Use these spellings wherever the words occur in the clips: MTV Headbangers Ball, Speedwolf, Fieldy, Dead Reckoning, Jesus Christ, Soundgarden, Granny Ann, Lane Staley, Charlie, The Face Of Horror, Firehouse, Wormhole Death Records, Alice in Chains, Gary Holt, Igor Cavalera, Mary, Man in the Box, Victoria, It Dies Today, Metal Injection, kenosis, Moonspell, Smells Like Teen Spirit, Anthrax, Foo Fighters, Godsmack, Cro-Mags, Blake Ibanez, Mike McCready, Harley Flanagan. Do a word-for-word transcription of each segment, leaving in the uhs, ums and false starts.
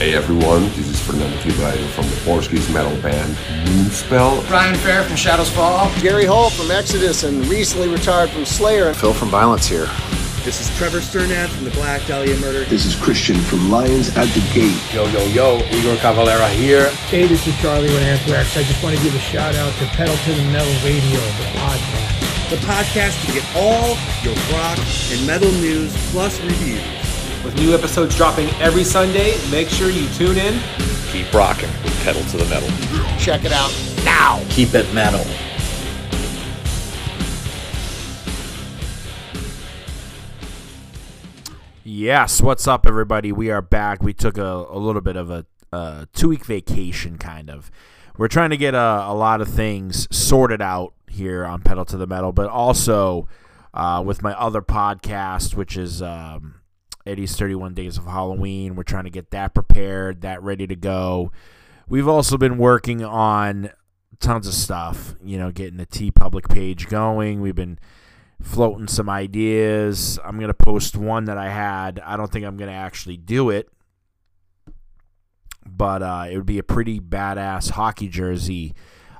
Hey everyone, this is Fernando Ribeiro from the Portuguese metal band Moonspell. Brian Fair from Shadows Fall. Gary Holt from Exodus and recently retired from Slayer. Phil from Violence here. This is Trevor Sternad from the Black Dahlia Murder. This is Christian from Lions at the Gate. Yo, yo, yo, Igor Cavalera here. Hey, this is Charlie with Anthrax. I just want to give a shout out to Pedal to the Metal Radio, the podcast. The podcast to get all your rock and metal news plus reviews. With new episodes dropping every Sunday, make sure you tune in. Keep rocking with Pedal to the Metal. Check it out now. Keep it metal. Yes, what's up, everybody? We are back. We took a, a little bit of a uh, two-week vacation, kind of. We're trying to get a, a lot of things sorted out here on Pedal to the Metal, but also uh, with my other podcast, which is um, Eddie's thirty-one days of Halloween. We're trying to get that prepared, that ready to go. We've also been working on tons of stuff, you know, getting the TeePublic page going. We've been floating some ideas. I'm going to post one that I had. I don't think I'm going to actually do it, but uh, it would be a pretty badass hockey jersey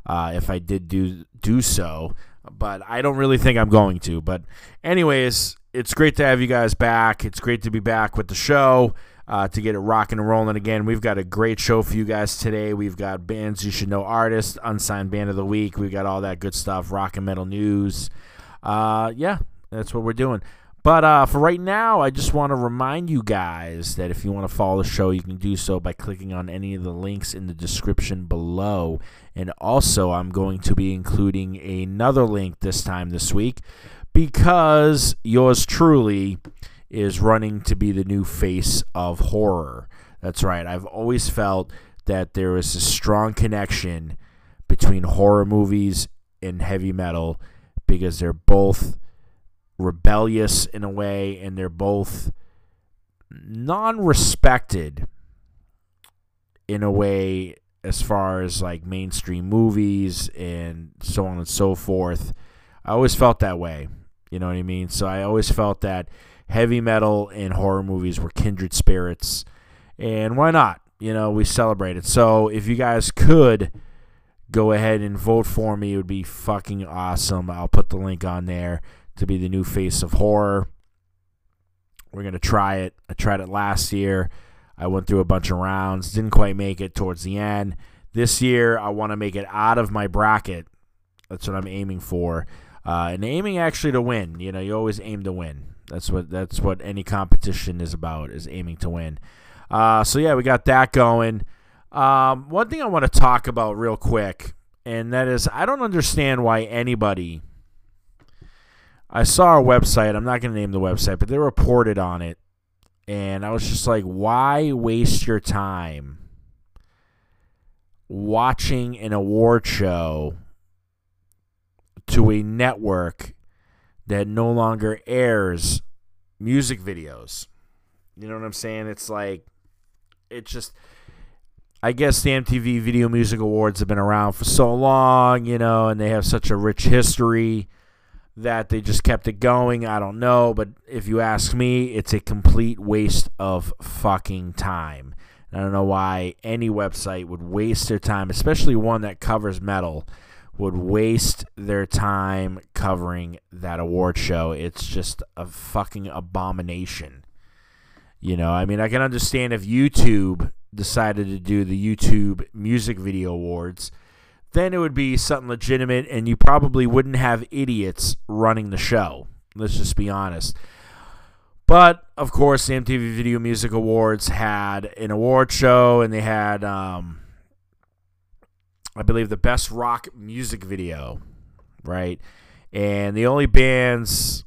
uh, if I did do, do so, but I don't really think I'm going to. But anyways, it's great to have you guys back. It's great to be back with the show, uh, to get it rocking and rolling again. We've got a great show for you guys today. We've got bands you should know, artists, unsigned band of the week. We've got all that good stuff, rock and metal news. Uh, yeah, that's what we're doing. But uh, for right now, I just want to remind you guys that if you want to follow the show, you can do so by clicking on any of the links in the description below. And also, I'm going to be including another link this time this week because yours truly is running to be the new face of horror. That's right. I've always felt that there is a strong connection between horror movies and heavy metal, because they're both rebellious in a way, and they're both non-respected in a way as far as like mainstream movies and so on and so forth. I always felt that way, you know what I mean? So I always felt that heavy metal and horror movies were kindred spirits, and why not? You know, we celebrate it. So if you guys could go ahead and vote for me, it would be fucking awesome. I'll put the link on there to be the new face of horror. We're going to try it. I tried it last year. I went through a bunch of rounds. Didn't quite make it towards the end. This year, I want to make it out of my bracket. That's what I'm aiming for. Uh, and aiming actually to win. You know, you always aim to win. That's what, that's what any competition is about, is aiming to win. Uh, so, yeah, we got that going. Um, one thing I want to talk about real quick, and that is I don't understand why anybody – I saw a website. I'm not going to name the website, but they reported on it, and I was just like, why waste your time watching an award show to a network that no longer airs music videos? You know what I'm saying? It's like – it's just – I guess the M T V Video Music Awards have been around for so long, you know, and they have such a rich history that they just kept it going. I don't know, but if you ask me, it's a complete waste of fucking time. And I don't know why any website would waste their time, especially one that covers metal, would waste their time covering that award show. It's just a fucking abomination. You know, I mean, I can understand if YouTube decided to do the YouTube Music Video Awards, then it would be something legitimate, and you probably wouldn't have idiots running the show. Let's just be honest. But of course, the M T V Video Music Awards had an award show, and they had, um, I believe, the best rock music video, right? And the only bands,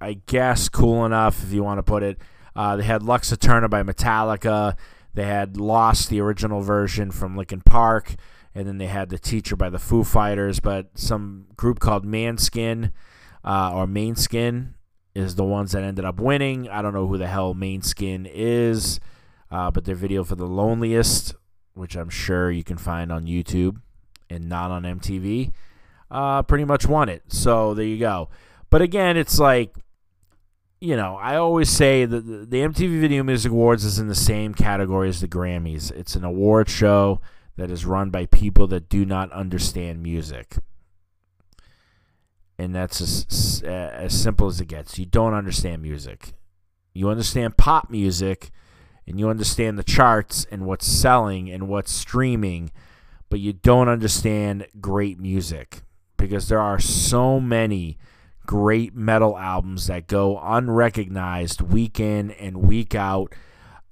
I guess, cool enough, if you want to put it. Uh, they had Lux Eterna by Metallica. They had Lost, the original version from Linkin Park. And then they had The Teacher by the Foo Fighters. But some group called Måneskin uh, or Måneskin is the ones that ended up winning. I don't know who the hell Måneskin is. Uh, but their video for The Loneliest, which I'm sure you can find on YouTube and not on M T V, uh, pretty much won it. So there you go. But again, it's like, you know, I always say that the M T V Video Music Awards is in the same category as the Grammys. It's an award show that is run by people that do not understand music. And that's as, as simple as it gets. You don't understand music. You understand pop music, and you understand the charts and what's selling and what's streaming, but you don't understand great music, because there are so many great metal albums that go unrecognized week in and week out,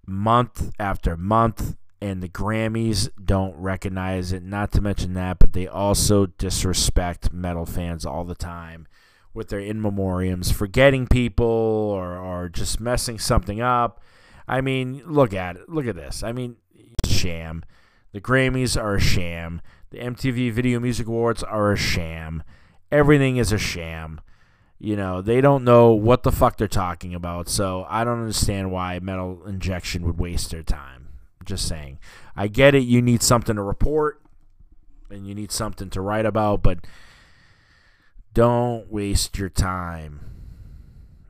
month after month, and the Grammys don't recognize it. Not to mention that, but they also disrespect metal fans all the time with their in memoriams, forgetting people or, or just messing something up. I mean, look at it. Look at this. I mean, it's a sham. The Grammys are a sham. The M T V Video Music Awards are a sham. Everything is a sham. You know, they don't know what the fuck they're talking about, so I don't understand why Metal Injection would waste their time. Just saying. I get it. You need something to report, and you need something to write about, but don't waste your time.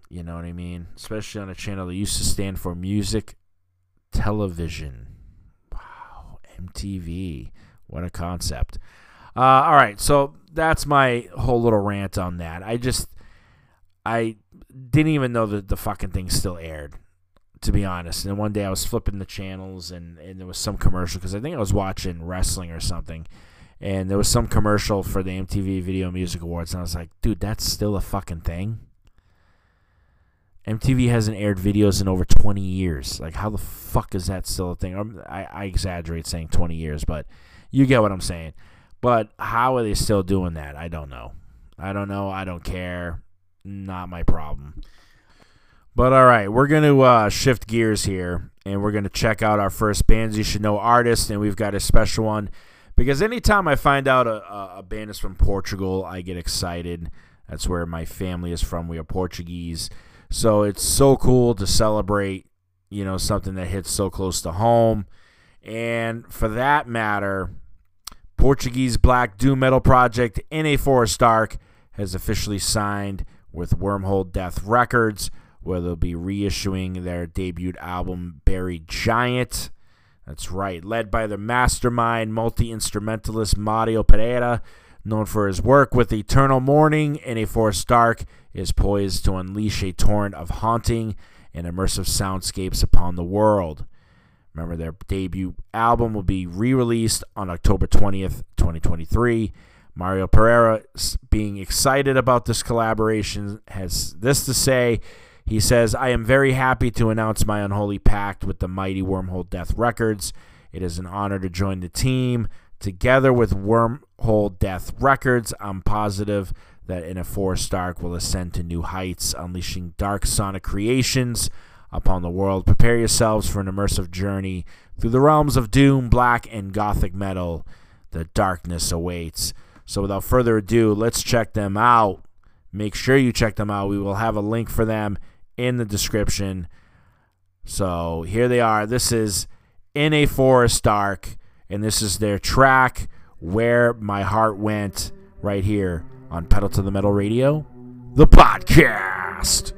You know what I mean? Especially on a channel that used to stand for music television. Wow, M T V. What a concept. Uh, all right, so that's my whole little rant on that. I just, I didn't even know that the fucking thing still aired, to be honest. And then one day I was flipping the channels, and, and there was some commercial, because I think I was watching wrestling or something. And there was some commercial for the M T V Video Music Awards, and I was like, dude, that's still a fucking thing? M T V hasn't aired videos in over twenty years. Like, how the fuck is that still a thing? I, I exaggerate saying twenty years, but you get what I'm saying. But how are they still doing that? I don't know. I don't know. I don't care. Not my problem. But, all right, we're going to uh, shift gears here, and we're going to check out our first Bands You Should Know artist, and we've got a special one. Because anytime I find out a, a band is from Portugal, I get excited. That's where my family is from. We are Portuguese. So it's so cool to celebrate, you know, something that hits so close to home. And for that matter, Portuguese black doom metal project In a Forest Dark has officially signed with Wormhole Death Records, where they'll be reissuing their debut album, Buried Giant. That's right. Led by the mastermind multi-instrumentalist Mario Pereira, known for his work with Eternal Mourning, In a Forest Dark is poised to unleash a torrent of haunting and immersive soundscapes upon the world. Remember, their debut album will be re-released on October twentieth, twenty twenty-three. Mario Pereira, being excited about this collaboration, has this to say. He says, "I am very happy to announce my unholy pact with the mighty Wormhole Death Records. It is an honor to join the team. Together with Wormhole Death Records, I'm positive that In a Forest Dark will ascend to new heights, unleashing dark sonic creations upon the world. Prepare yourselves for an immersive journey through the realms of doom, black, and gothic metal. The darkness awaits." So without further ado, let's check them out. Make sure you check them out. We will have a link for them in the description. So here they are. This is In a Forest Dark, and this is their track, Where My Heart Went, right here on Pedal to the Metal Radio, the podcast.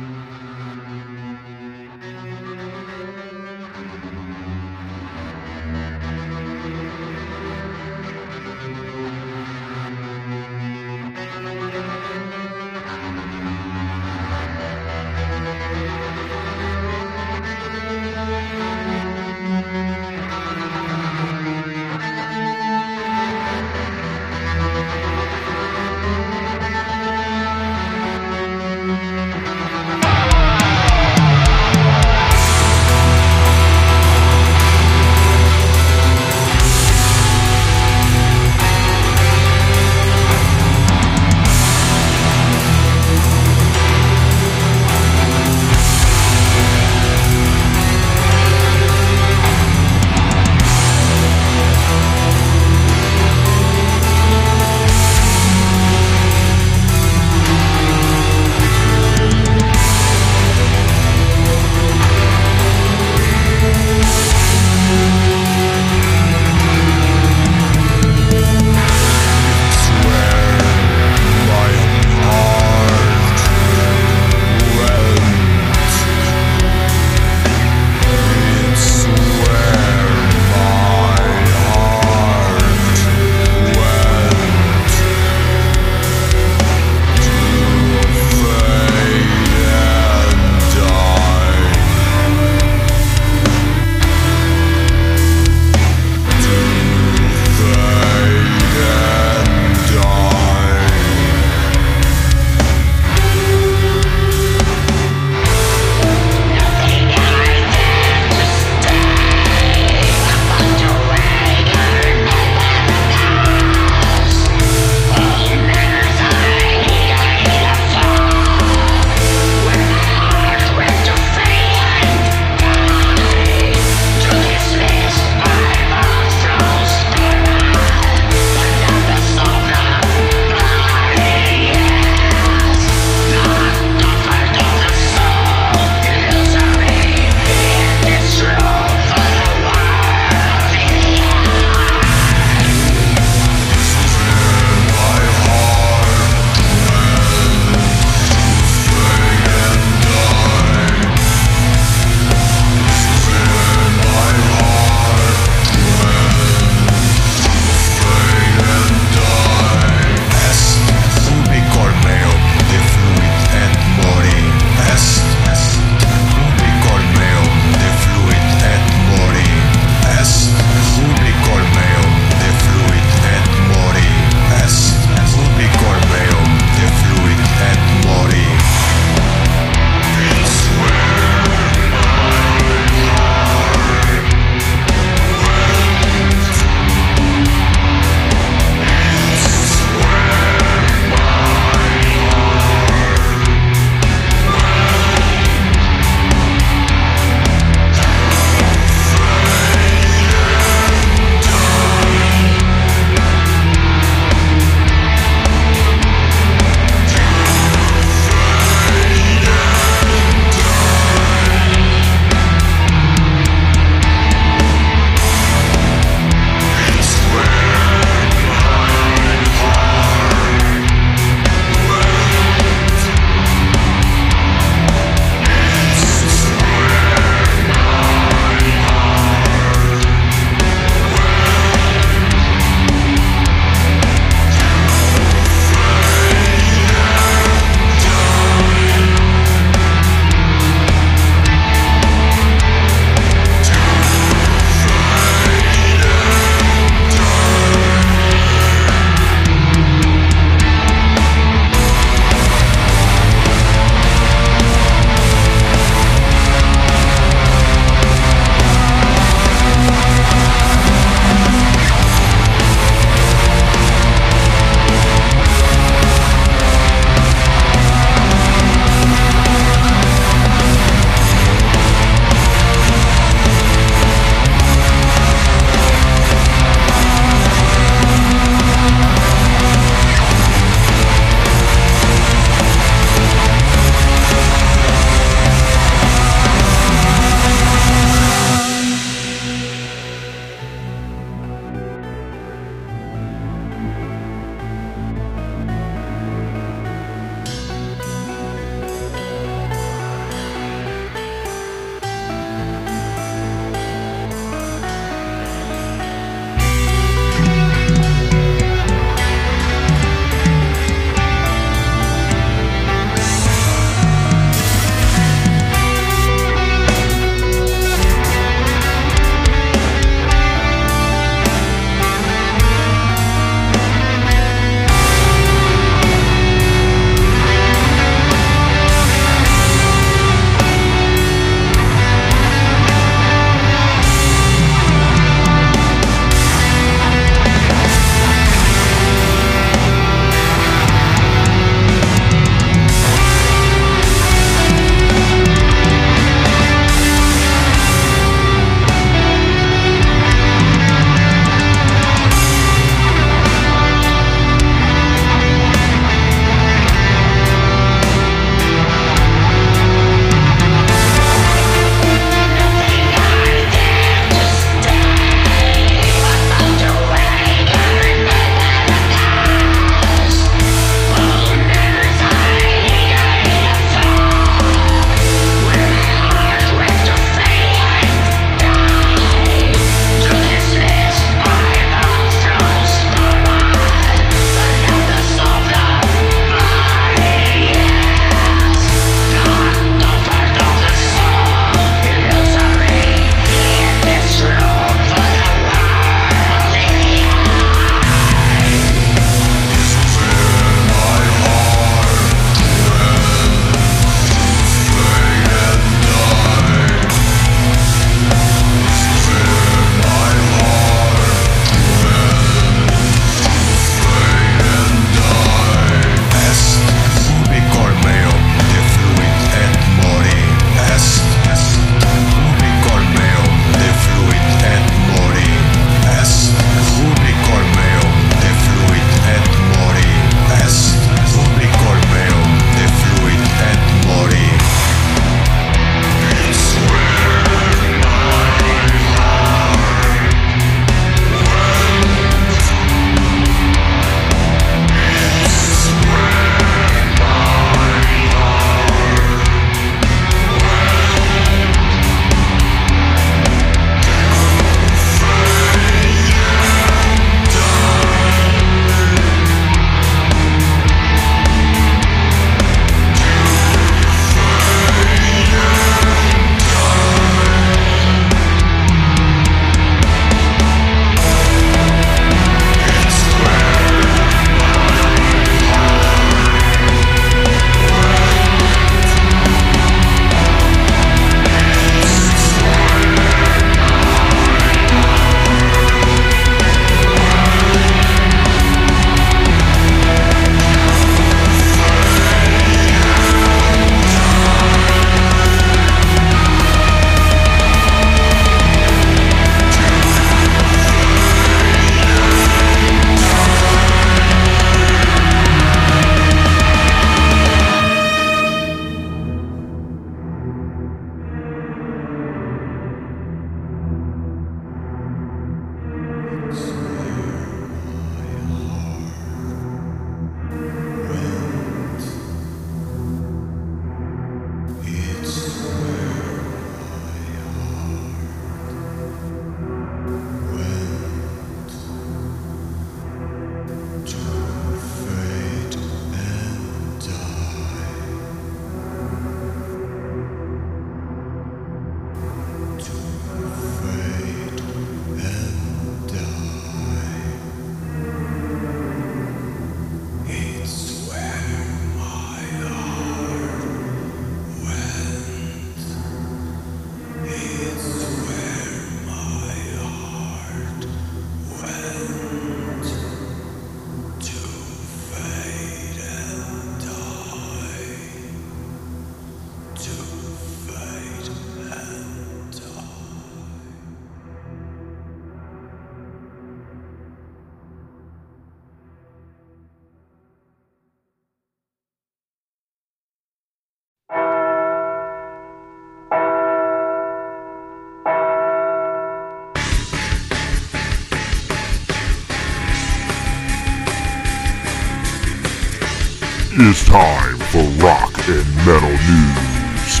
is time for Rock and Metal News,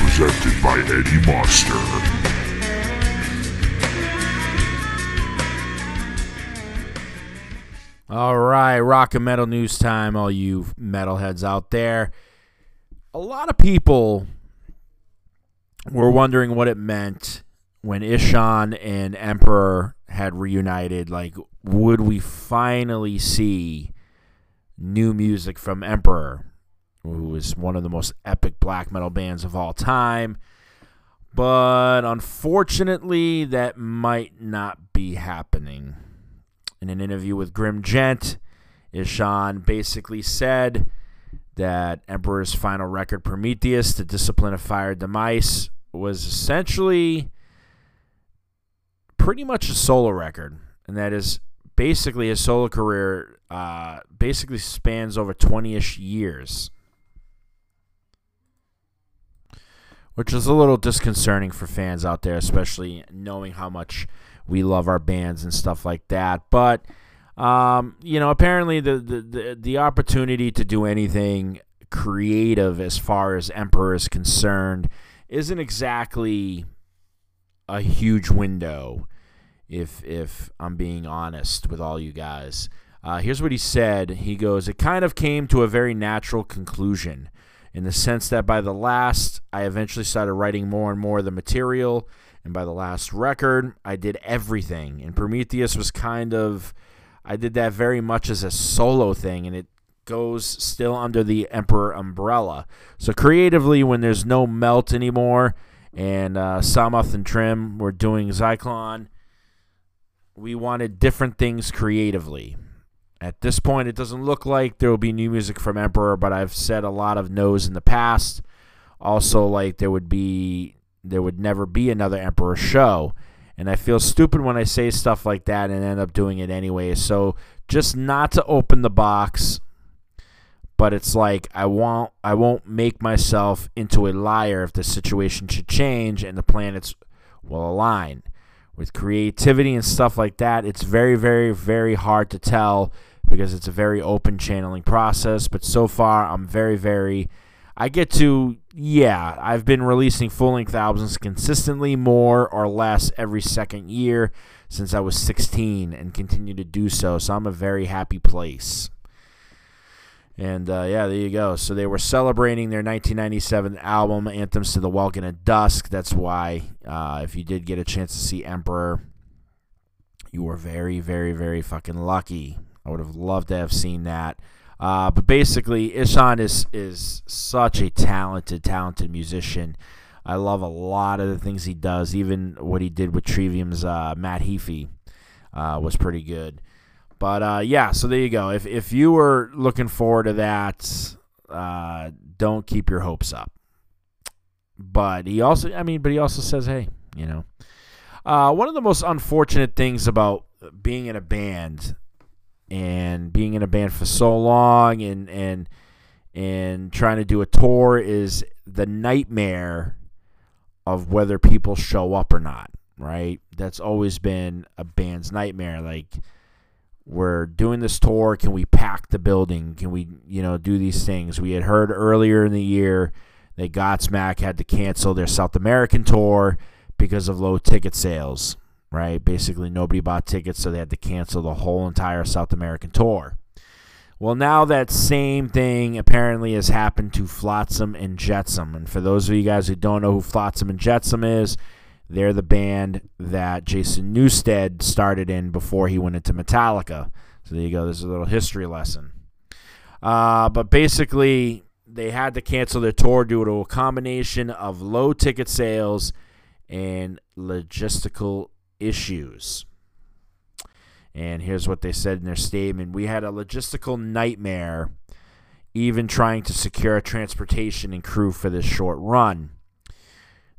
presented by Eddie Monster. All right, Rock and Metal News time, all you metalheads out there. A lot of people were wondering what it meant when Ihsahn and Emperor had reunited. Like, would we finally see new music from Emperor, who is one of the most epic black metal bands of all time? But unfortunately, that might not be happening. In an interview with Grim Gent, Ihsahn basically said that Emperor's final record, Prometheus, The Discipline of Fire Demise, was essentially pretty much a solo record, and that is basically his solo career. Uh, basically spans over twenty-ish years, which is a little disconcerting for fans out there, especially knowing how much we love our bands and stuff like that. But um, you know, apparently the, the, the, the opportunity to do anything creative as far as Emperor is concerned isn't exactly a huge window, if, if I'm being honest with all you guys. Uh, here's what he said. He goes, "It kind of came to a very natural conclusion, in the sense that by the last, I eventually started writing more and more of the material, and by the last record, I did everything. And Prometheus was kind of, I did that very much as a solo thing, and it goes still under the Emperor umbrella. So creatively, when there's no melt anymore, and uh, Samoth and Trim were doing Zyklon, we wanted different things creatively. At this point, it doesn't look like there will be new music from Emperor, but I've said a lot of no's in the past. Also, like, there would be, there would never be another Emperor show. And I feel stupid when I say stuff like that and end up doing it anyway. So just not to open the box, but it's like I won't, I won't make myself into a liar if the situation should change and the planets will align. With creativity and stuff like that, it's very, very, very hard to tell because it's a very open channeling process. But so far, I'm very, very... I get to... Yeah, I've been releasing full-length albums consistently, more or less, every second year since I was sixteen, and continue to do so. So I'm a very happy place." And, uh, yeah, there you go. So they were celebrating their nineteen ninety-seven album, Anthems to the Welkin of Dusk. That's why uh, if you did get a chance to see Emperor, you were very, very, very fucking lucky. I would have loved to have seen that. Uh, but basically, Ihsahn is, is such a talented, talented musician. I love a lot of the things he does. Even what he did with Trivium's uh, Matt Heafy uh, was pretty good. But, uh, yeah, so there you go. If if you were looking forward to that, uh, don't keep your hopes up. But he also, I mean, but he also says, hey, you know. Uh, one of the most unfortunate things about being in a band and being in a band for so long and, and, and trying to do a tour is the nightmare of whether people show up or not, right? That's always been a band's nightmare, like... We're doing this tour. Can we pack the building? Can we, you know, do these things? We had heard earlier in the year that Godsmack had to cancel their South American tour because of low ticket sales, right? Basically, nobody bought tickets, so they had to cancel the whole entire South American tour. Well, now that same thing apparently has happened to Flotsam and Jetsam. And for those of you guys who don't know who Flotsam and Jetsam is, they're the band that Jason Newsted started in before he went into Metallica. So there you go. There's a little history lesson. Uh, but basically, they had to cancel their tour due to a combination of low ticket sales and logistical issues. And here's what they said in their statement. "We had a logistical nightmare, even trying to secure transportation and crew for this short run.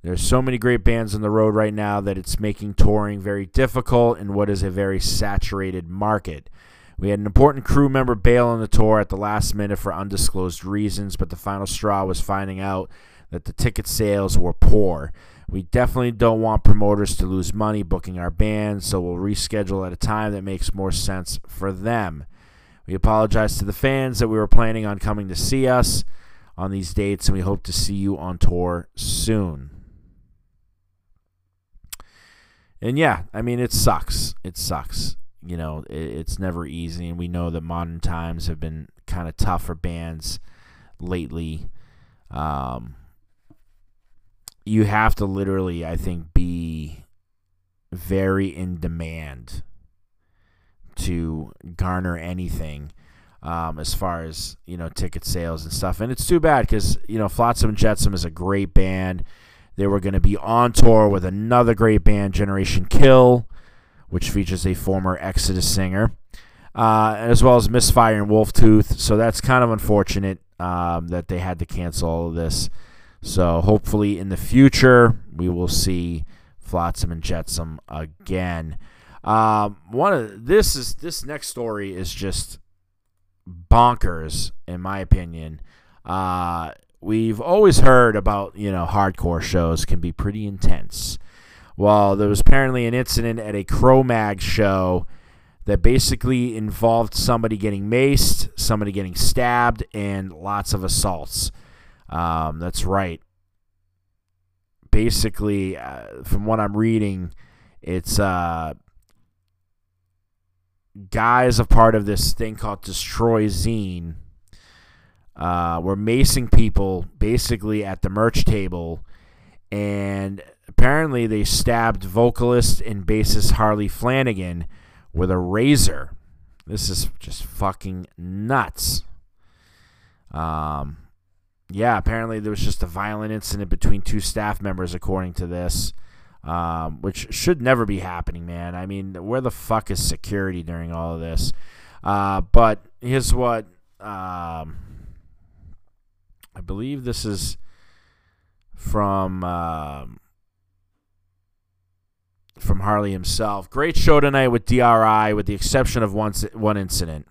There's so many great bands on the road right now that it's making touring very difficult in what is a very saturated market. We had an important crew member bail on the tour at the last minute for undisclosed reasons, but the final straw was finding out that the ticket sales were poor. We definitely don't want promoters to lose money booking our band, so we'll reschedule at a time that makes more sense for them. We apologize to the fans that we were planning on coming to see us on these dates, and we hope to see you on tour soon. And yeah, I mean, it sucks. It sucks. You know, it, it's never easy, and we know that modern times have been kind of tough for bands lately. Um, you have to literally, I think, be very in demand to garner anything um, as far as, you know, ticket sales and stuff. And it's too bad because, you know, Flotsam and Jetsam is a great band. They were going to be on tour with another great band, Generation Kill, which features a former Exodus singer, uh, as well as Misfire and Wolftooth. So that's kind of unfortunate um, that they had to cancel all of this. So hopefully in the future we will see Flotsam and Jetsam again. Um, one of this is this next story is just bonkers, in my opinion. Uh, we've always heard about, you know, hardcore shows can be pretty intense. Well, there was apparently an incident at a Cro-Mag show that basically involved somebody getting maced, somebody getting stabbed, and lots of assaults. Um, that's right. Basically, uh, from what I'm reading, it's uh, guys are part of this thing called Destroy Zine. Uh, were macing people basically at the merch table, and apparently they stabbed vocalist and bassist Harley Flanagan with a razor. This is just fucking nuts. Um... Yeah, apparently there was just a violent incident between two staff members, according to this, um, which should never be happening, man. I mean, where the fuck is security during all of this? Uh, but here's what um, I believe this is from uh, from Harley himself. Great show tonight with D R I, with the exception of one one incident.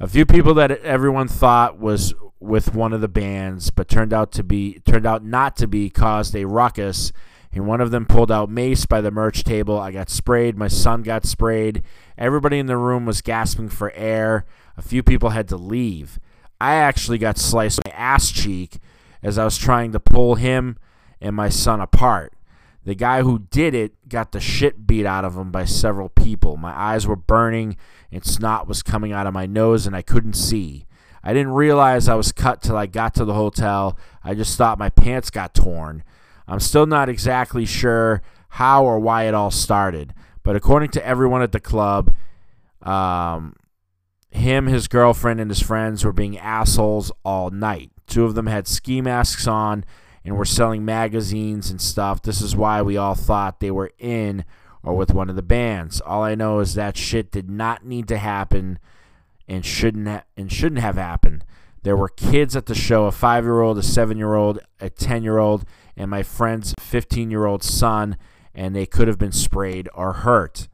A few people that everyone thought was with one of the bands, but turned out to be turned out not to be, caused a ruckus, and one of them pulled out mace by the merch table. I got sprayed. My son got sprayed. Everybody in the room was gasping for air. A few people had to leave. I actually got sliced in my ass cheek as I was trying to pull him and my son apart. The guy who did it got the shit beat out of him by several people. My eyes were burning and snot was coming out of my nose and I couldn't see. I didn't realize I was cut till I got to the hotel. I just thought my pants got torn. I'm still not exactly sure how or why it all started. But according to everyone at the club, um, him, his girlfriend, and his friends were being assholes all night. Two of them had ski masks on and were selling magazines and stuff. This is why we all thought they were in or with one of the bands. All I know is that shit did not need to happen. And shouldn't ha- and shouldn't have happened. There were kids at the show, a five-year-old, a seven-year-old, a ten-year-old, and my friend's fifteen-year-old son, and they could have been sprayed or hurt.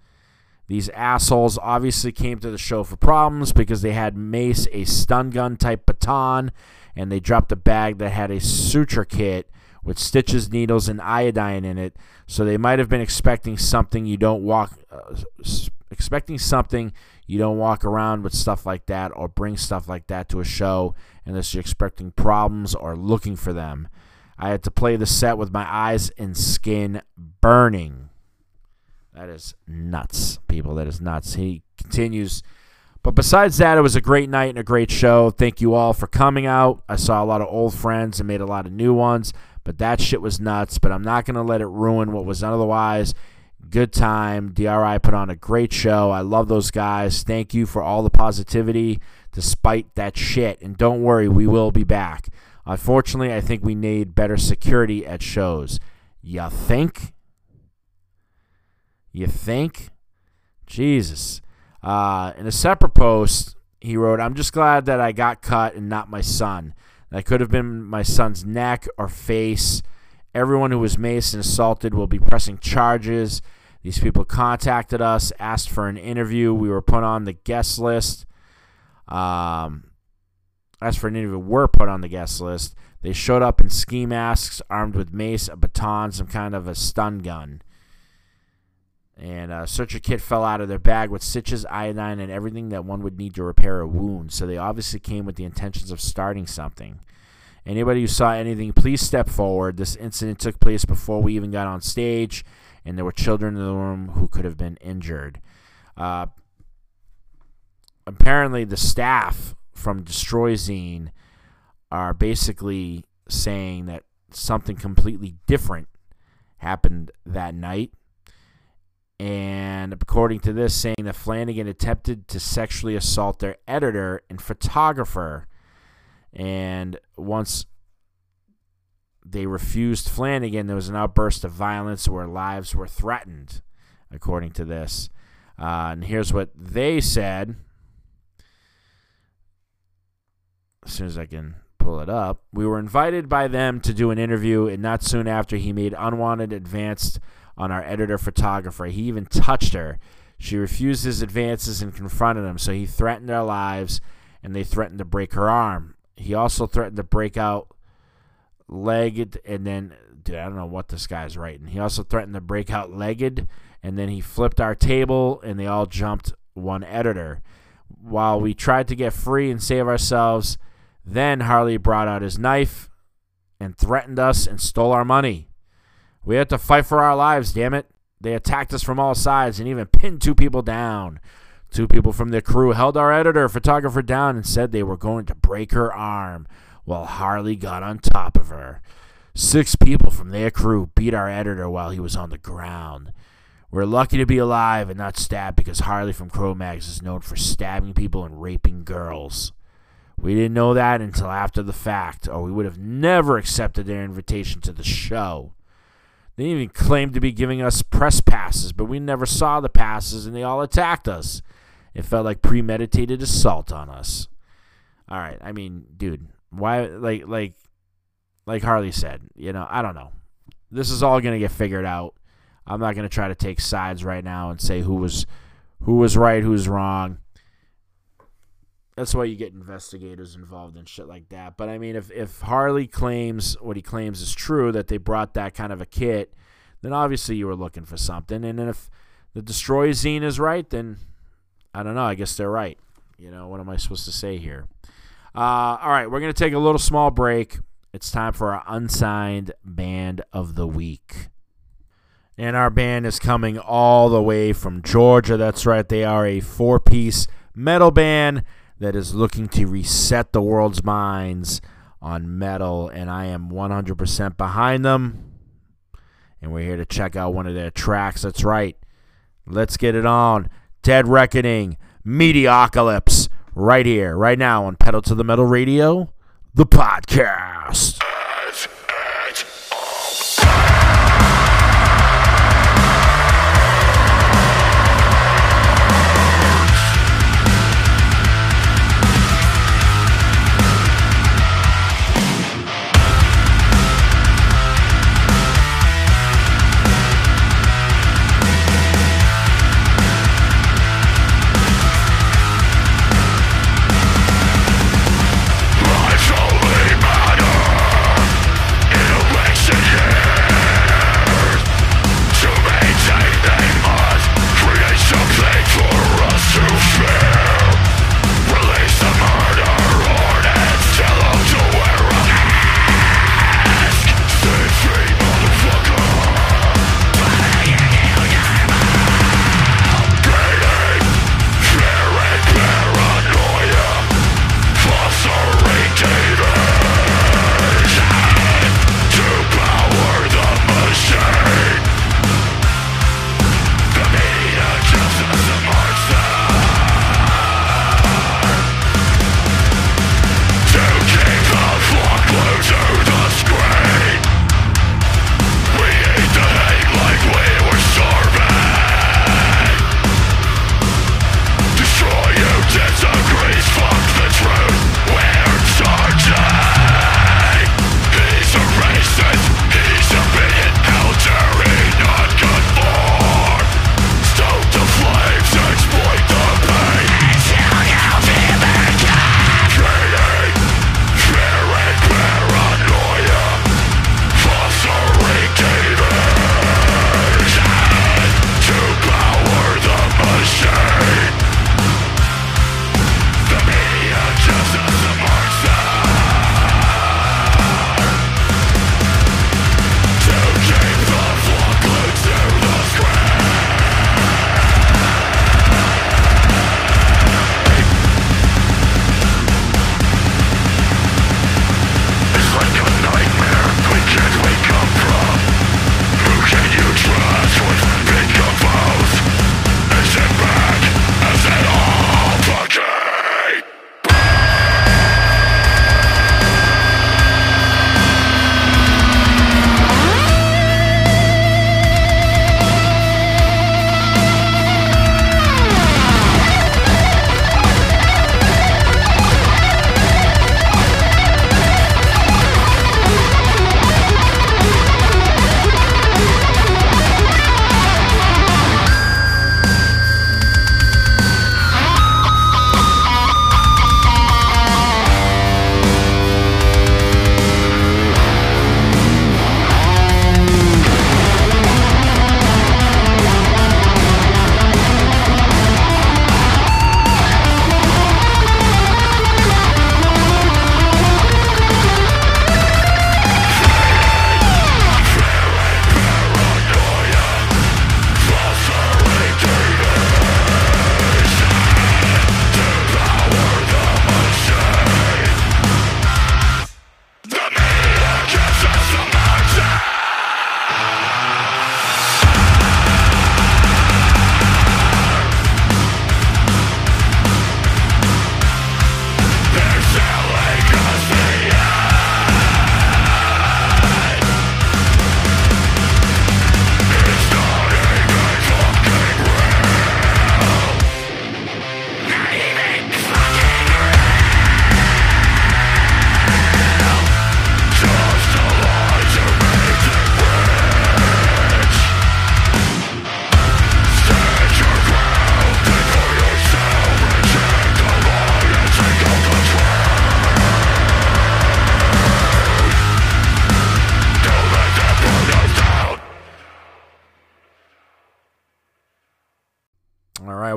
These assholes obviously came to the show for problems because they had mace, a stun gun-type baton, and they dropped a bag that had a suture kit with stitches, needles, and iodine in it, so they might have been expecting something you don't walk... Uh, expecting something... You don't walk around with stuff like that or bring stuff like that to a show unless you're expecting problems or looking for them. I had to play the set with my eyes and skin burning. That is nuts, people. That is nuts. He continues, but besides that, it was a great night and a great show. Thank you all for coming out. I saw a lot of old friends and made a lot of new ones, but that shit was nuts. But I'm not going to let it ruin what was otherwise good time. D R I put on a great show. I love those guys. Thank you for all the positivity despite that shit. And don't worry, we will be back. Unfortunately, I think we need better security at shows. You think? You think? Jesus. Uh, in a separate post, he wrote, I'm just glad that I got cut and not my son. That could have been my son's neck or face. Everyone who was maced and assaulted will be pressing charges. These people contacted us, asked for an interview. We were put on the guest list. Um, asked for an interview. Were put on the guest list. They showed up in ski masks, armed with mace, a baton, some kind of a stun gun. And uh, Searcher Kit fell out of their bag with stitches, iodine, and everything that one would need to repair a wound. So they obviously came with the intentions of starting something. Anybody who saw anything, please step forward. This incident took place before we even got on stage, and there were children in the room who could have been injured. Uh, apparently, the staff from Destroy Zine are basically saying that something completely different happened that night. And according to this, saying that Flanagan attempted to sexually assault their editor and photographer. And once they refused Flanagan, there was an outburst of violence where lives were threatened, according to this. Uh, and here's what they said. As soon as I can pull it up. We were invited by them to do an interview, and not soon after, he made unwanted advances on our editor-photographer. He even touched her. She refused his advances and confronted him, so he threatened their lives, and they threatened to break her arm. He also threatened to break out legged, and then, dude, I don't know what this guy's writing. He also threatened to break out legged, and then he flipped our table, and they all jumped one editor. While we tried to get free and save ourselves, then Harley brought out his knife and threatened us and stole our money. We had to fight for our lives, damn it. They attacked us from all sides and even pinned two people down. Two people from the crew held our editor, photographer down and said they were going to break her arm while Harley got on top of her. Six people from their crew beat our editor while he was on the ground. We're lucky to be alive and not stabbed because Harley from Cro-Mags is known for stabbing people and raping girls. We didn't know that until after the fact, or we would have never accepted their invitation to the show. They even claimed to be giving us press passes, but we never saw the passes, and they all attacked us. It felt like premeditated assault on us. All right, I mean, dude, why? Like, like, like Harley said, you know, I don't know. This is all gonna get figured out. I'm not gonna try to take sides right now and say who was, who was right, who's wrong. That's why you get investigators involved in shit like that. But, I mean, if, if Harley claims what he claims is true, that they brought that kind of a kit, then obviously you were looking for something. And then if the Destroy Zine is right, then I don't know. I guess they're right. You know, what am I supposed to say here? Uh, all right, we're going to take a little small break. It's time for our unsigned band of the week. And our band is coming all the way from Georgia. That's right. They are a four-piece metal band that is looking to reset the world's minds on metal, and I am one hundred percent behind them, and we're here to check out one of their tracks. That's right. Let's get it on. Dead Reckoning, Mediocalypse, right here, right now on Pedal to the Metal Radio, the podcast.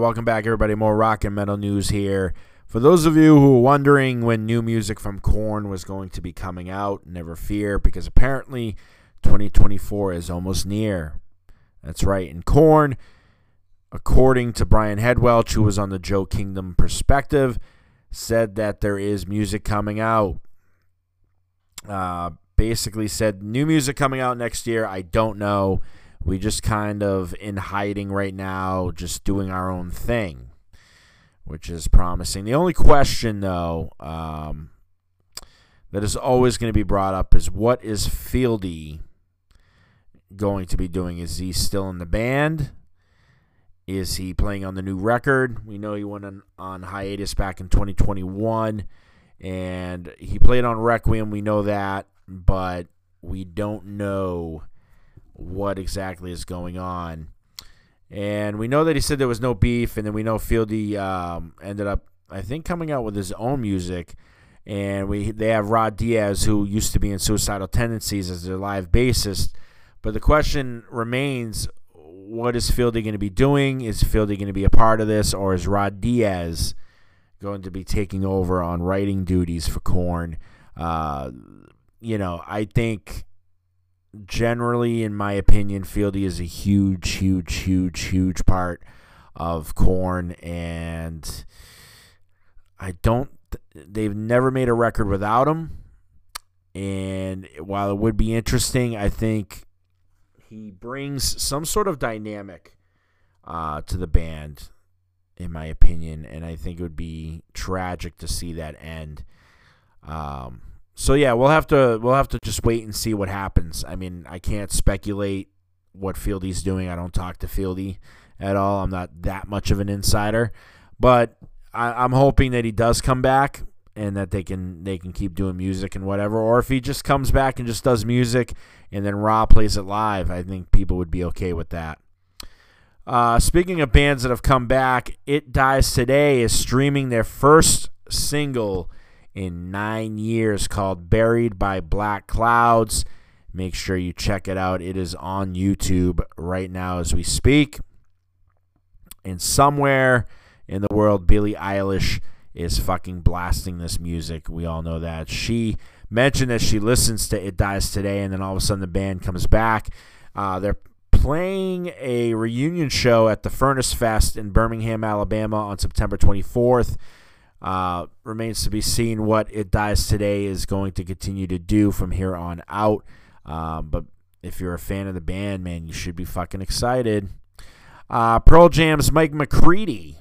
welcome back, everybody. More rock and metal news here. For those of you who are wondering when new music from Korn was going to be coming out, never fear, because apparently twenty twenty-four is almost near. That's right. And Korn, according to Brian Headwelch, who was on the Joe Kingdom Perspective, said that there is music coming out. Uh, basically said, new music coming out next year, I don't know. We just kind of in hiding right now, just doing our own thing, which is promising. The only question, though, um, that is always going to be brought up is, what is Fieldy going to be doing? Is he still in the band? Is he playing on the new record? We know he went on, on hiatus back in twenty twenty-one, and he played on Requiem. We know that, but we don't know what exactly is going on. And we know that he said there was no beef, and then we know Fieldy um, ended up, I think, coming out with his own music. And we they have Rod Diaz, who used to be in Suicidal Tendencies, as their live bassist. But the question remains, what is Fieldy going to be doing? Is Fieldy going to be a part of this, or is Rod Diaz going to be taking over on writing duties for Korn? Uh, you know, I think... Generally, in my opinion, Fieldy is a huge, huge, huge, huge part of Korn, and I don't. They've never made a record without him. And while it would be interesting, I think he brings some sort of dynamic uh, to the band, in my opinion, and I think it would be tragic to see that end. Um, So yeah, we'll have to we'll have to just wait and see what happens. I mean, I can't speculate what Fieldy's doing. I don't talk to Fieldy at all. I'm not that much of an insider, but I, I'm hoping that he does come back and that they can they can keep doing music and whatever. Or if he just comes back and just does music and then Rob plays it live, I think people would be okay with that. Uh, speaking of bands that have come back, It Dies Today is streaming their first single in nine years, called Buried by Black Clouds. Make sure you check it out. It is on YouTube right now as we speak. And somewhere in the world, Billie Eilish is fucking blasting this music. We all know that. She mentioned that she listens to It Dies Today, and then all of a sudden the band comes back. Uh, they're playing a reunion show at the Furnace Fest in Birmingham, Alabama on September twenty-fourth. Uh, remains to be seen what It Dies Today is going to continue to do from here on out. Um, but if you're a fan of the band, man, you should be fucking excited. Uh, Pearl Jam's Mike McCready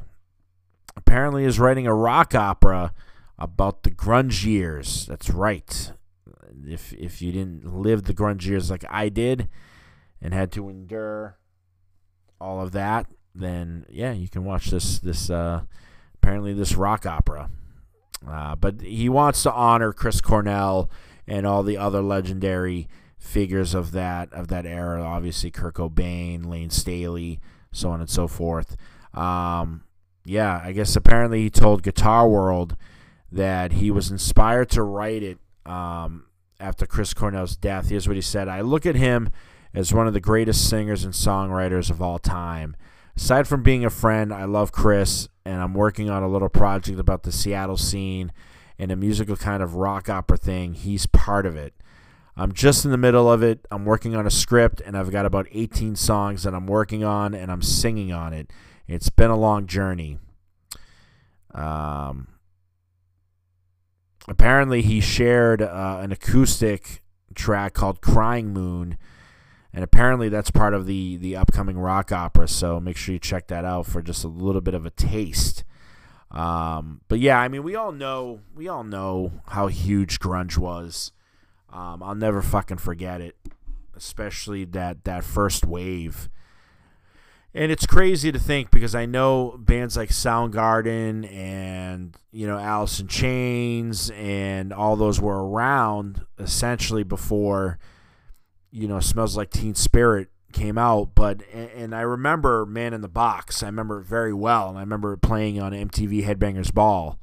apparently is writing a rock opera about the grunge years. That's right. If, if you didn't live the grunge years like I did and had to endure all of that, then, yeah, you can watch this, this, uh, apparently this rock opera. Uh, but he wants to honor Chris Cornell and all the other legendary figures of that of that era. Obviously, Kurt Cobain, Lane Staley, so on and so forth. Um, yeah, I guess apparently he told Guitar World that he was inspired to write it um, after Chris Cornell's death. Here's what he said. I look at him as one of the greatest singers and songwriters of all time. Aside from being a friend, I love Chris, and I'm working on a little project about the Seattle scene and a musical kind of rock opera thing. He's part of it. I'm just in the middle of it. I'm working on a script, and I've got about eighteen songs that I'm working on, and I'm singing on it. It's been a long journey. Um, apparently, he shared uh, an acoustic track called Crying Moon, and apparently that's part of the, the upcoming rock opera, so make sure you check that out for just a little bit of a taste. Um, but yeah, I mean, we all know we all know how huge grunge was. Um, I'll never fucking forget it, especially that, that first wave. And it's crazy to think, because I know bands like Soundgarden and, you know, Alice in Chains and all those were around essentially before, you know, Smells Like Teen Spirit came out. But and I remember Man in the Box. I remember it very well, and I remember it playing on M T V Headbangers Ball,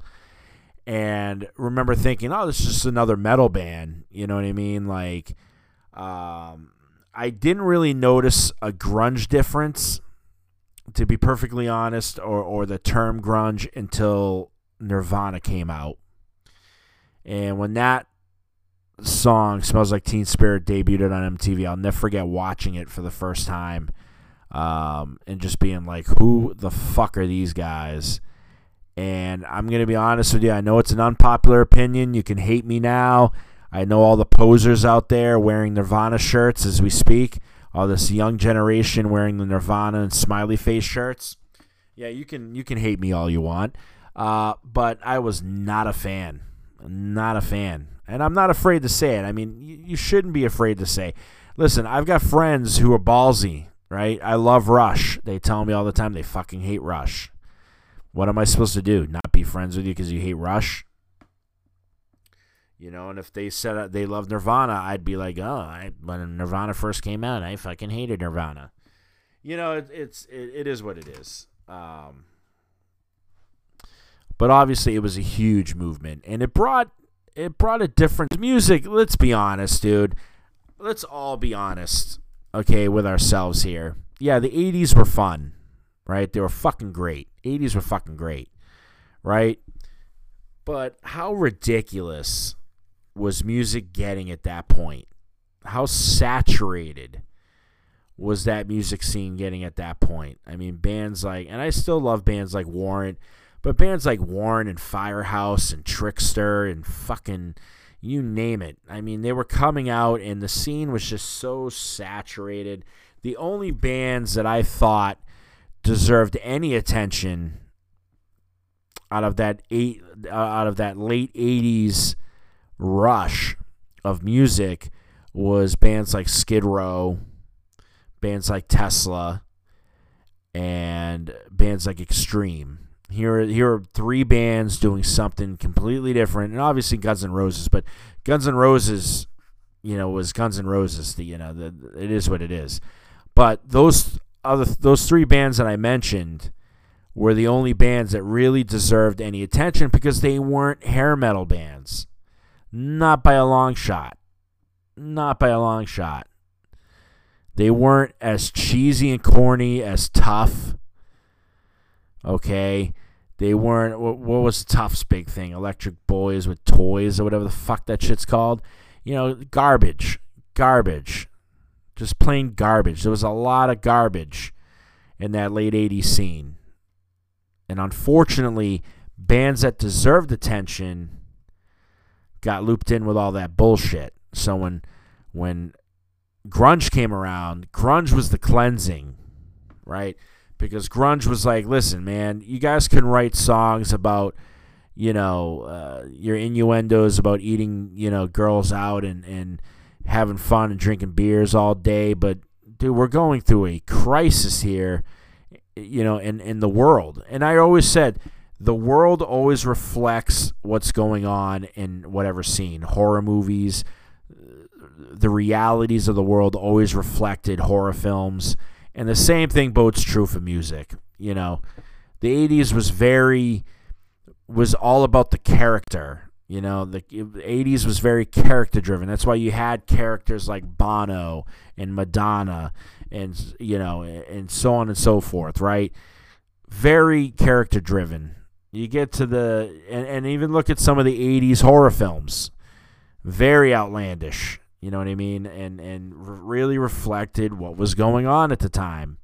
and remember thinking, "Oh, this is just another metal band." You know what I mean? Like, um, I didn't really notice a grunge difference to be perfectly honest, or, or the term grunge until Nirvana came out. And when that song, Smells Like Teen Spirit, debuted on M T V, I'll never forget watching it for the first time um, and just being like, who the fuck are these guys? And I'm going to be honest with you, I know it's an unpopular opinion. You can hate me now. I know all the posers out there wearing Nirvana shirts as we speak. All this young generation wearing the Nirvana and smiley face shirts. Yeah, you can you can hate me all you want. Uh, but I was not a fan. Not a fan. And I'm not afraid to say it. I mean, you, you shouldn't be afraid to say. Listen, I've got friends who are ballsy, right? I love Rush. They tell me all the time they fucking hate Rush. What am I supposed to do? Not be friends with you because you hate Rush? You know, and if they said they love Nirvana, I'd be like, oh, I, when Nirvana first came out, I fucking hated Nirvana. You know, it, it's it, it is what it is. Um, but obviously, it was a huge movement, and it brought it brought a different music. Let's be honest, dude. Let's all be honest, okay, with ourselves here. Yeah, the eighties were fun, right? They were fucking great. eighties were fucking great, right? But how ridiculous was music getting at that point? How saturated was that music scene getting at that point? I mean, bands like, and I still love bands like Warrant, but bands like Warrant and Firehouse and Trickster and fucking, you name it. I mean, they were coming out and the scene was just so saturated. The only bands that I thought deserved any attention out of that eight, uh, out of that late eighties rush of music was bands like Skid Row, bands like Tesla, and bands like Extreme. Here, here are three bands doing something completely different, and obviously Guns N' Roses. But Guns N' Roses, you know, was Guns N' Roses. The, you know, the, it is what it is. But those other those three bands that I mentioned were the only bands that really deserved any attention because they weren't hair metal bands. Not by a long shot. Not by a long shot. They weren't as cheesy and corny as Tough. Okay? They weren't... What was Tough's big thing? Electric Boys with Toys or whatever the fuck that shit's called. You know, garbage. Garbage. Just plain garbage. There was a lot of garbage in that late eighties scene. And unfortunately, bands that deserved attention got looped in with all that bullshit. So when, when grunge came around, grunge was the cleansing, right? Because grunge was like, listen, man, you guys can write songs about, you know, uh, your innuendos about eating, you know, girls out and, and having fun and drinking beers all day. But, dude, we're going through a crisis here. You know, in, in the world. And I always said, the world always reflects what's going on in whatever scene. Horror movies, the realities of the world always reflected horror films. And the same thing bodes true for music. You know, the eighties was very, was all about the character. You know, the eighties was very character driven. That's why you had characters like Bono and Madonna and, you know, and so on and so forth, right? Very character driven. You get to the, and, and even look at some of the eighties horror films. Very outlandish, you know what I mean? And, and really reflected what was going on at the time.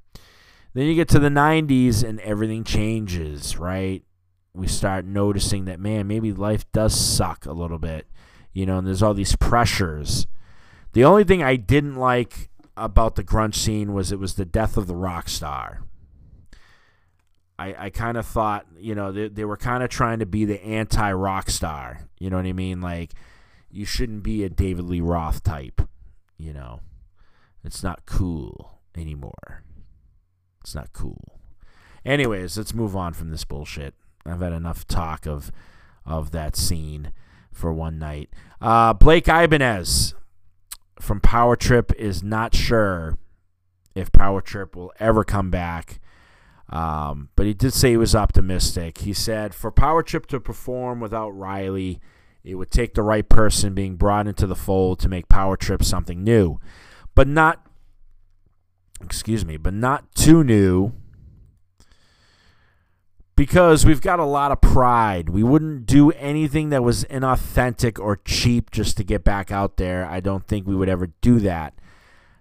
Then you get to the nineties and everything changes, right? We start noticing that, man, maybe life does suck a little bit, you know, and there's all these pressures. The only thing I didn't like about the grunge scene was it was the death of the rock star. I, I kind of thought, you know, they, they were kind of trying to be the anti-rock star, you know what I mean? Like, you shouldn't be a David Lee Roth type, you know. It's not cool anymore. It's not cool. Anyways, let's move on from this bullshit. I've had enough talk of of that scene for one night. Uh, Blake Ibanez from Power Trip is not sure if Power Trip will ever come back, um, but he did say he was optimistic. He said, for Power Trip to perform without Riley, it would take the right person being brought into the fold to make Power Trip something new, but not, excuse me, but not too new because we've got a lot of pride. We wouldn't do anything that was inauthentic or cheap just to get back out there. I don't think we would ever do that.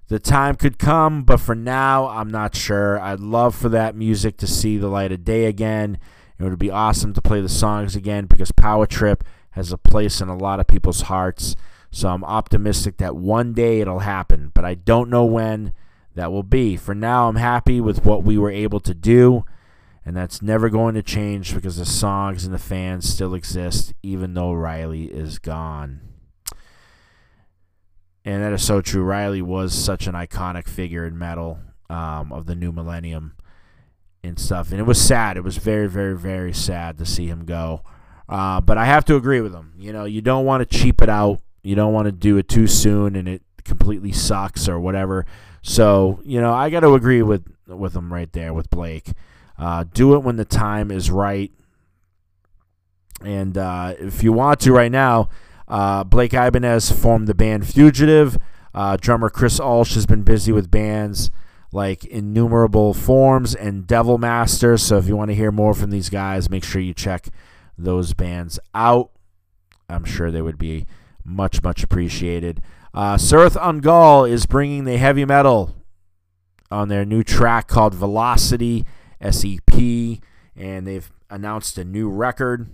The time could come, but for now, I'm not sure. I'd love for that music to see the light of day again. It would be awesome to play the songs again because Power Trip has a place in a lot of people's hearts. So I'm optimistic that one day it'll happen, but I don't know when that will be. For now, I'm happy with what we were able to do, and that's never going to change because the songs and the fans still exist, even though Riley is gone. And that is so true. Riley was such an iconic figure in metal um, of the new millennium and stuff. And it was sad. It was very, very, very sad to see him go. Uh, but I have to agree with him. You know, you don't want to cheap it out. You don't want to do it too soon and it completely sucks or whatever. So, you know, I got to agree with, with him right there, with Blake. Uh, do it when the time is right. And uh, if you want to right now... Uh, Blake Ibanez formed the band Fugitive. Uh, drummer Chris Ulsh has been busy with bands like Innumerable Forms and Devil Master. So if you want to hear more from these guys, make sure you check those bands out. I'm sure they would be much, much appreciated. Uh, Surth Ungal is bringing the heavy metal on their new track called Velocity, S E P, and they've announced a new record.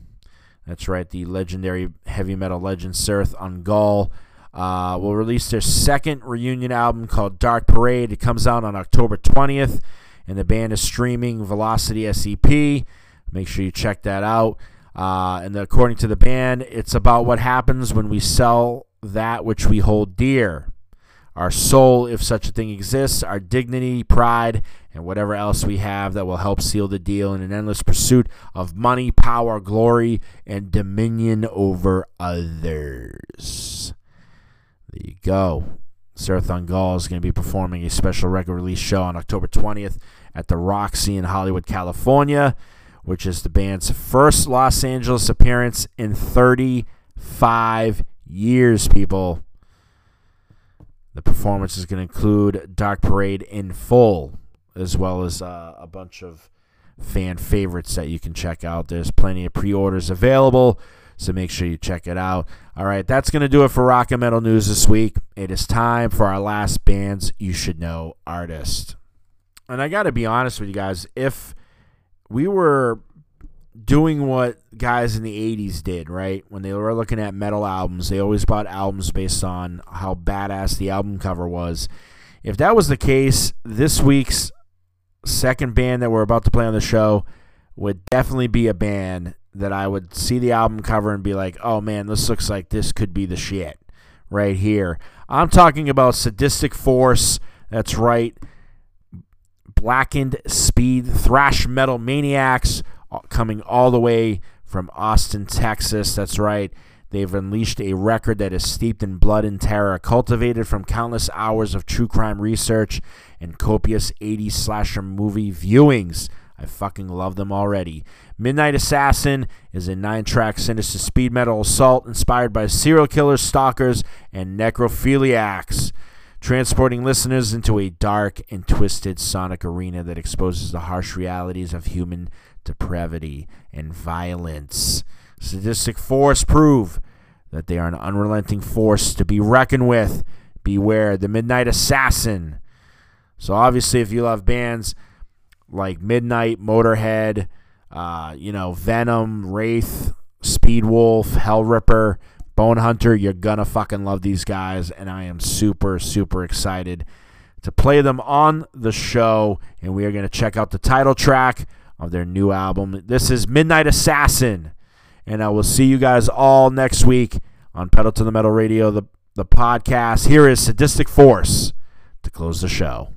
That's right, the legendary heavy metal legend Surth Ungal uh, will release their second reunion album called Dark Parade. It comes out on October twentieth, and the band is streaming Velocity S E P. Make sure you check that out. Uh, and according to the band, it's about what happens when we sell that which we hold dear. Our soul, if such a thing exists, our dignity, pride, and whatever else we have that will help seal the deal in an endless pursuit of money, power, glory, and dominion over others. There you go. Surth Ungal is going to be performing a special record release show on October twentieth at the Roxy in Hollywood, California, which is the band's first Los Angeles appearance in thirty-five years, people. The performance is going to include Dark Parade in full, as well as uh, a bunch of fan favorites that you can check out. There's plenty of pre-orders available, so make sure you check it out. All right, that's going to do it for Rock and Metal News this week. It is time for our last Bands You Should Know artist. And I got to be honest with you guys, if we were doing what guys in the eighties did, right? When they were looking at metal albums, they always bought albums based on how badass the album cover was. If that was the case, this week's second band that we're about to play on the show would definitely be a band that I would see the album cover and be like, oh man, this looks like this could be the shit right here. I'm talking about Sadistic Force. That's right. Blackened Speed Thrash Metal Maniacs, coming all the way from Austin, Texas. That's right. They've unleashed a record that is steeped in blood and terror, cultivated from countless hours of true crime research and copious eighties slasher movie viewings. I fucking love them already. Midnight Assassin is a nine-track sinister speed metal assault inspired by serial killers, stalkers, and necrophiliacs, transporting listeners into a dark and twisted sonic arena that exposes the harsh realities of human depravity and violence. Sadistic Force prove that they are an unrelenting force to be reckoned with. Beware the Midnight Assassin. So obviously, if you love bands like Midnight, Motorhead, uh, you know, Venom, Wraith, Speedwolf, Hellripper, Bone Hunter, you're gonna fucking love these guys, and I am super, super excited to play them on the show. And we are gonna check out the title track of their new album. This is Midnight Assassin, and I will see you guys all next week on Pedal to the Metal Radio, the, the podcast. Here is Sadistic Force to close the show.